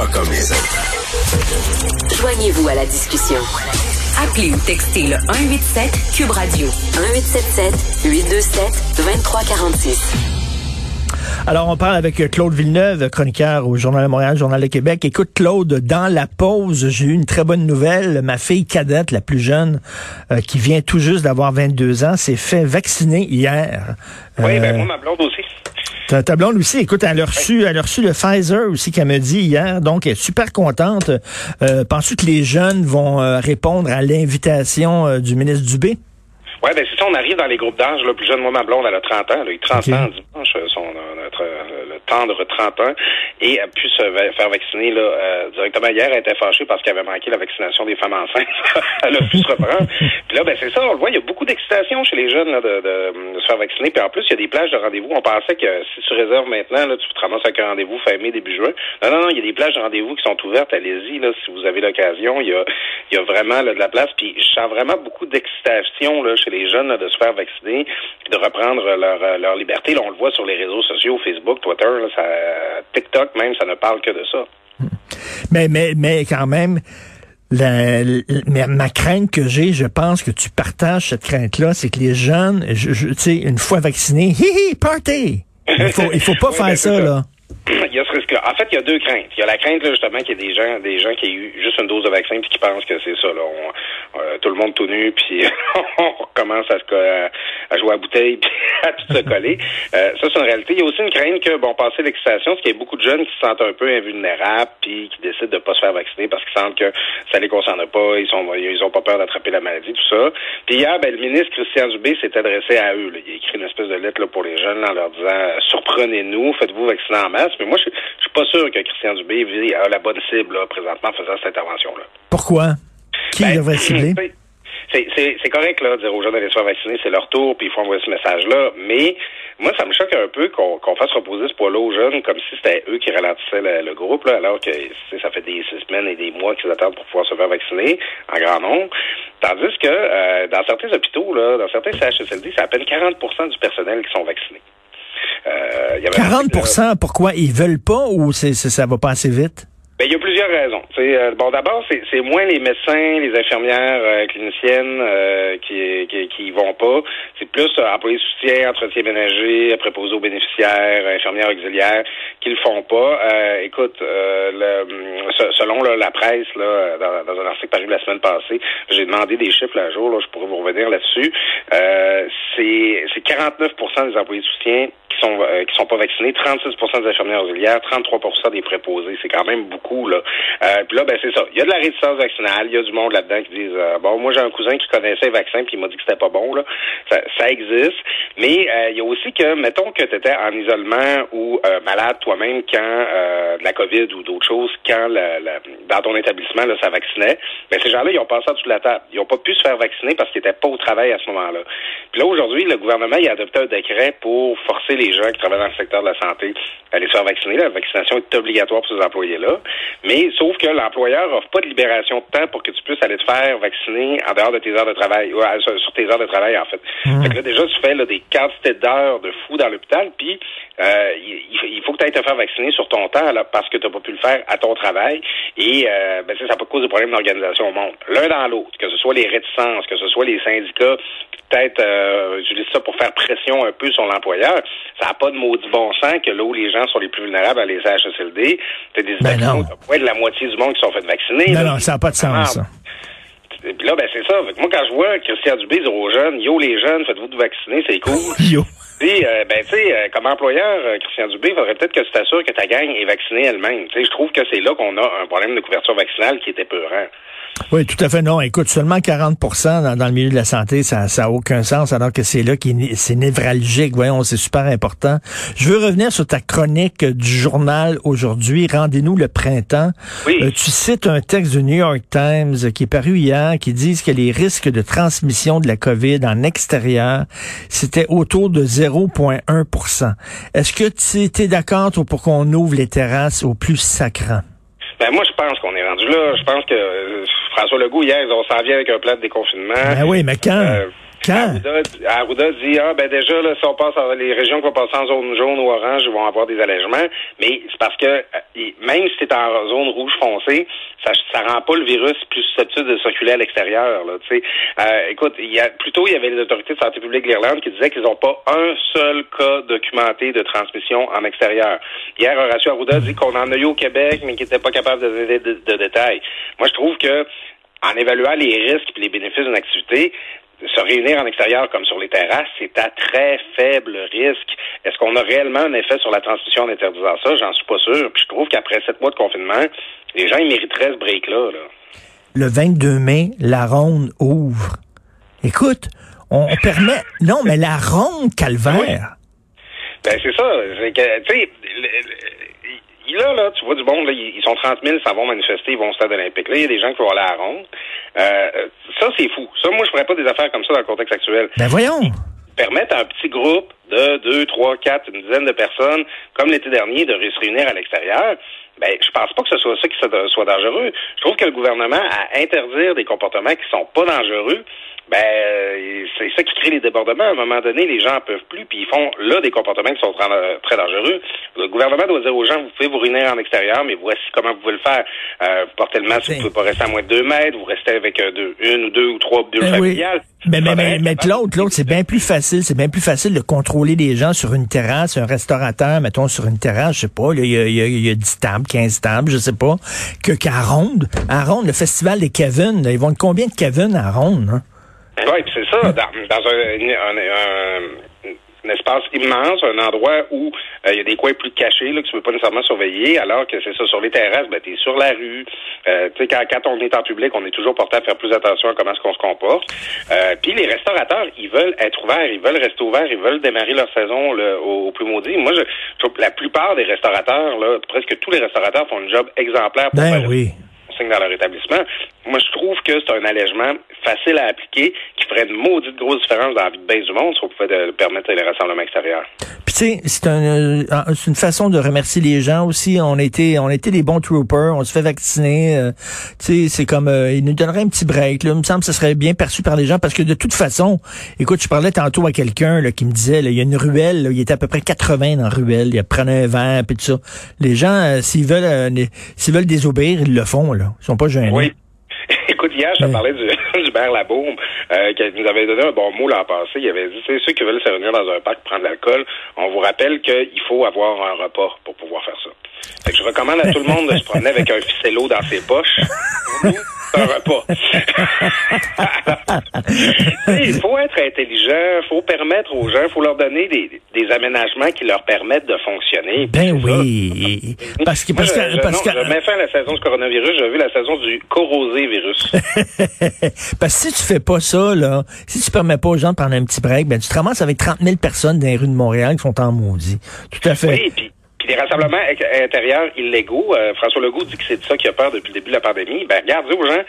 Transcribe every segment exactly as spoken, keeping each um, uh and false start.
pas comme les autres. Joignez-vous à la discussion. Appelez ou textez le un huit sept Cube Radio. un huit sept sept huit deux sept deux trois quatre six. Alors, on parle avec Claude Villeneuve, chroniqueur au Journal de Montréal, Journal de Québec. Écoute, Claude, dans la pause, j'ai eu une très bonne nouvelle. Ma fille cadette, la plus jeune, euh, qui vient tout juste d'avoir vingt-deux ans, s'est fait vacciner hier. Euh, oui, ben moi, ma blonde aussi. Ta, ta blonde aussi, écoute, elle a reçu, elle a reçu le Pfizer aussi qu'elle me dit hier, donc elle est super contente. Euh, penses-tu que les jeunes vont euh, répondre à l'invitation euh, du ministre Dubé? Oui, bien, c'est ça, on arrive dans les groupes d'âge. Le plus jeune, moi, ma blonde, elle a trente ans. Elle a eu trente ans dimanche, son, notre, le tendre trente ans, et a pu se va- faire vacciner là, euh, directement hier. Elle était fâchée parce qu'elle avait manqué la vaccination des femmes enceintes. Elle a pu se reprendre. Puis là, ben c'est ça, on le voit, il y a beaucoup d'excitation chez les jeunes là, de, de, de se faire vacciner. Puis en plus, il y a des plages de rendez-vous. On pensait que si tu réserves maintenant, là, tu te ramasses avec un rendez-vous fin mai, début juin. Non, non, non, il y a des plages de rendez-vous qui sont ouvertes. Allez-y, là, si vous avez l'occasion. Il y a, il y a vraiment là, de la place. Puis je sens vraiment beaucoup d'excitation là, chez les jeunes là, de se faire vacciner, de reprendre leur, leur liberté. Là, on le voit sur les réseaux sociaux, Facebook, Twitter, là, ça, TikTok même, ça ne parle que de ça. Mais, mais, mais quand même, la, la, ma crainte que j'ai, je pense que tu partages cette crainte-là, c'est que les jeunes, je, je, tu sais, une fois vaccinés, hi hi, party! Il faut, il faut pas oui, faire ça, ça, là. Il y a ce risque-là. En fait, il y a deux craintes. Il y a la crainte, là, justement, qu'il y ait des gens, des gens qui aient eu juste une dose de vaccin puis qui pensent que c'est ça, là. On, euh, tout le monde tout nu, puis on commence à, se, à jouer à bouteille puis à tout se coller. Euh, ça, c'est une réalité. Il y a aussi une crainte que, bon, passer l'excitation, c'est qu'il y a beaucoup de jeunes qui se sentent un peu invulnérables puis qui décident de pas se faire vacciner parce qu'ils sentent que ça les concerne pas, ils sont, ils ont pas peur d'attraper la maladie, tout ça. Puis hier, ben, le ministre Christian Dubé s'est adressé à eux, là. Il a écrit une espèce de lettre, là, pour les jeunes, là, en leur disant, surprenez-nous, faites-vous vacciner en masse. Mais moi, je, je suis pas sûr que Christian Dubé a la bonne cible là, présentement en faisant cette intervention-là. Pourquoi? Qui ben, devrait cibler? C'est, c'est, c'est correct là, de dire aux jeunes d'aller se faire vacciner, c'est leur tour, puis il faut envoyer ce message-là. Mais moi, ça me choque un peu qu'on, qu'on fasse reposer ce poids-là aux jeunes comme si c'était eux qui ralentissaient le, le groupe, là, alors que ça fait des six semaines et des mois qu'ils attendent pour pouvoir se faire vacciner en grand nombre. Tandis que euh, dans certains hôpitaux, là, dans certains C H S L D, c'est à peine quarante pour cent du personnel qui sont vaccinés. Euh, y avait quarante pour cent, pourquoi? Ils veulent pas ou c'est, c'est, ça va pas assez vite? Ben, il y a plusieurs raisons. Euh, bon, d'abord, c'est, c'est moins les médecins, les infirmières euh, cliniciennes euh, qui, qui qui y vont pas. C'est plus euh, employés de soutien, entretien ménager, préposés aux bénéficiaires, infirmières auxiliaires qui le font pas. Euh, écoute, euh, le, selon là, la presse, là, dans, dans un article paru la semaine passée, j'ai demandé des chiffres là, un jour, là, je pourrais vous revenir là-dessus. Euh, c'est, c'est quarante-neuf pour cent des employés de soutien qui sont euh, qui sont pas vaccinés, trente-six pour cent des infirmières auxiliaires, trente-trois pour cent des préposés. C'est quand même beaucoup. Là. Euh, puis là, ben c'est ça. Il y a de la résistance vaccinale, il y a du monde là-dedans qui disent euh, bon, moi j'ai un cousin qui connaissait le vaccin puis il m'a dit que c'était pas bon, là. Ça, ça existe. Mais euh, il y a aussi que, mettons que tu étais en isolement ou euh, malade toi-même quand euh, de la COVID ou d'autres choses, quand la, la, dans ton établissement, là, ça vaccinait, mais ben, ces gens-là, ils ont passé en dessous de la table. Ils n'ont pas pu se faire vacciner parce qu'ils n'étaient pas au travail à ce moment-là. Puis là, aujourd'hui, le gouvernement il a adopté un décret pour forcer les gens qui travaillent dans le secteur de la santé à aller se faire vacciner. Là. La vaccination est obligatoire pour ces employés-là. Mais sauf que l'employeur offre pas de libération de temps pour que tu puisses aller te faire vacciner en dehors de tes heures de travail, ou sur, sur tes heures de travail, en fait. Mmh. Fait que là, déjà, tu fais là, des quantités d'heures de fou dans l'hôpital, puis euh, il, il faut que tu ailles te faire vacciner sur ton temps là, parce que tu n'as pas pu le faire à ton travail. Et euh, ben, ça cause des problèmes d'organisation au monde. L'un dans l'autre, que ce soit les réticences, que ce soit les syndicats, peut-être euh, utiliser ça pour faire pression un peu sur l'employeur. Ça n'a pas de maudit bon sens que là où les gens sont les plus vulnérables à les C H S L D, t'as des ben non. Ouais, de la moitié du monde qui sont fait vacciner. Non, là, non, ça n'a pas de sens, ça. Et puis là, ben c'est ça. Moi, quand je vois Christian Dubé dire aux jeunes, yo les jeunes, faites-vous de vacciner, c'est cool. Yo. Puis, euh, ben tu sais, euh, comme employeur, euh, Christian Dubé, il faudrait peut-être que tu t'assures que ta gang est vaccinée elle-même. Tu sais, je trouve que c'est là qu'on a un problème de couverture vaccinale qui est épeurant. Oui, tout à fait. Non, écoute, seulement quarante pour cent dans, dans le milieu de la santé, ça n'a aucun sens, alors que c'est là qui c'est névralgique. Voyons, c'est super important. Je veux revenir sur ta chronique du journal aujourd'hui. Rendez-nous le printemps. Oui. Euh, tu cites un texte du New York Times qui est paru hier, qui dit que les risques de transmission de la COVID en extérieur, c'était autour de zéro virgule un pour cent. Est-ce que tu es d'accord toi, pour qu'on ouvre les terrasses au plus sacrant? Ben moi, je pense qu'on est rendu là. Je pense que euh, François Legault, hier, on s'en vient avec un plan de déconfinement. Ben oui, mais quand? Euh, quand? Arruda, Arruda dit, ah, ben déjà, là, si on passe en, les régions qui vont passer en zone jaune ou orange vont avoir des allègements, mais c'est parce que même si c'est en zone rouge foncée, ça ça rend pas le virus plus susceptible de circuler à l'extérieur. Là, tu sais. Euh, écoute, il y a, plus tôt, il y avait les autorités de santé publique de l'Irlande qui disaient qu'ils n'ont pas un seul cas documenté de transmission en extérieur. Hier, Horacio Arruda dit qu'on en a eu au Québec, mais qu'ils n'étaient pas capables de donner de, de, de détails. Moi, je trouve que en évaluant les risques et les bénéfices d'une activité, se réunir en extérieur comme sur les terrasses, c'est à très faible risque. Est-ce qu'on a réellement un effet sur la transmission en interdisant ça? J'en suis pas sûr. Puis je trouve qu'après sept mois de confinement, les gens ils mériteraient ce break-là. Là. Le vingt-deux mai, la Ronde ouvre. Écoute, on permet... Non, mais la Ronde, calvaire! Oui. Ben c'est ça. C'est que, tu sais... Le, le... Là, là, tu vois du monde, là, ils sont trente mille, s'en vont manifester, ils vont au stade olympique. Là, il y a des gens qui vont aller à la Ronde. Euh, ça, c'est fou. Ça, moi, je ferais pas des affaires comme ça dans le contexte actuel. Ben voyons! Permettre à un petit groupe de deux, trois, quatre, une dizaine de personnes, comme l'été dernier, de se réunir à l'extérieur, ben, je pense pas que ce soit ça qui soit dangereux. Je trouve que le gouvernement, à interdire des comportements qui sont pas dangereux, ben, c'est ça qui crée les débordements. À un moment donné, les gens en peuvent plus, puis ils font, là, des comportements qui sont très, très dangereux. Le gouvernement doit dire aux gens, vous pouvez vous réunir en extérieur, mais voici comment vous pouvez le faire. Euh, vous portez le masque, vous pouvez pas rester à moins de deux mètres, vous restez avec euh, deux, une ou deux ou trois bulles ben familiales. Oui. Mais, mais, mais, mais l'autre, l'autre, c'est bien plus facile, c'est bien plus facile de contrôler des gens sur une terrasse, un restaurateur, mettons, sur une terrasse, je sais pas, il y a, y a, y a dix tables, quinze tables, je sais pas, que qu'à Ronde. À Ronde, le festival des Cavunes, ils vont de combien de Cavunes à Ronde, hein? Oui, puis c'est ça, dans, dans un, un, un, un espace immense, un endroit où il euh, y a des coins plus cachés, là, que tu peux pas nécessairement surveiller, alors que c'est ça, sur les terrasses, ben t'es sur la rue. Euh, tu sais, quand, quand on est en public, on est toujours porté à faire plus attention à comment est-ce qu'on se comporte. Euh, puis les restaurateurs, ils veulent être ouverts, ils veulent rester ouverts, ils veulent démarrer leur saison là, au, au plus maudit. Moi, je, je trouve que la plupart des restaurateurs, là, presque tous les restaurateurs font un job exemplaire pour ben faire oui. dans leur établissement. Moi, je trouve que c'est un allègement facile à appliquer qui ferait une maudite grosse différence dans la vie de base du monde si on pouvait de, de permettre les rassemblements extérieurs. Puis tu sais, c'est, un, euh, c'est une façon de remercier les gens aussi. On était, on était des bons troopers, on se fait vacciner. Euh, tu sais, c'est comme, euh, ils nous donneraient un petit break. Là. Il me semble que ce serait bien perçu par les gens parce que de toute façon, écoute, je parlais tantôt à quelqu'un là, qui me disait, il y a une ruelle, là, il était à peu près quatre-vingts dans la ruelle, il prenait un verre, puis tout ça. Les gens, euh, s'ils veulent euh, s'ils veulent désobéir, ils le font, là. Ils sont pas gênés. Oui. Écoute, hier, je te parlais du Humbert Labeaume, euh, qui nous avait donné un bon mot l'an passé. Il avait dit, c'est ceux qui veulent se réunir dans un parc prendre de l'alcool, on vous rappelle qu'il faut avoir un repas pour pouvoir faire ça. Fait que je recommande à tout le monde de se promener avec un ficello dans ses poches. Un repas. Il faut être intelligent, il faut permettre aux gens, il faut leur donner des, des aménagements qui leur permettent de fonctionner. Ben oui. Ça. Parce que, parce Moi, je, je, parce non, que... je mets fin à la saison du coronavirus, j'ai vu la saison du corrosé virus. Parce que si tu fais pas ça, là, si tu permets pas aux gens de prendre un petit break, ben tu te ramasses avec trente mille personnes dans les rues de Montréal qui sont en maudit. Tout à fait. Oui, pis... Puis les rassemblements intérieurs illégaux, euh, François Legault dit que c'est de ça qu'il a peur depuis le début de la pandémie. Ben, regarde, dis aux gens,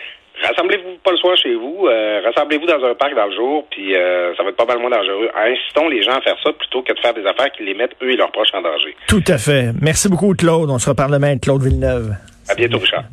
rassemblez-vous pas le soir chez vous, euh, rassemblez-vous dans un parc dans le jour, puis euh, ça va être pas mal moins dangereux. Incitons les gens à faire ça plutôt que de faire des affaires qui les mettent, eux et leurs proches, en danger. Tout à fait. Merci beaucoup, Claude. On se reparle demain, Claude Villeneuve. À bientôt, Richard.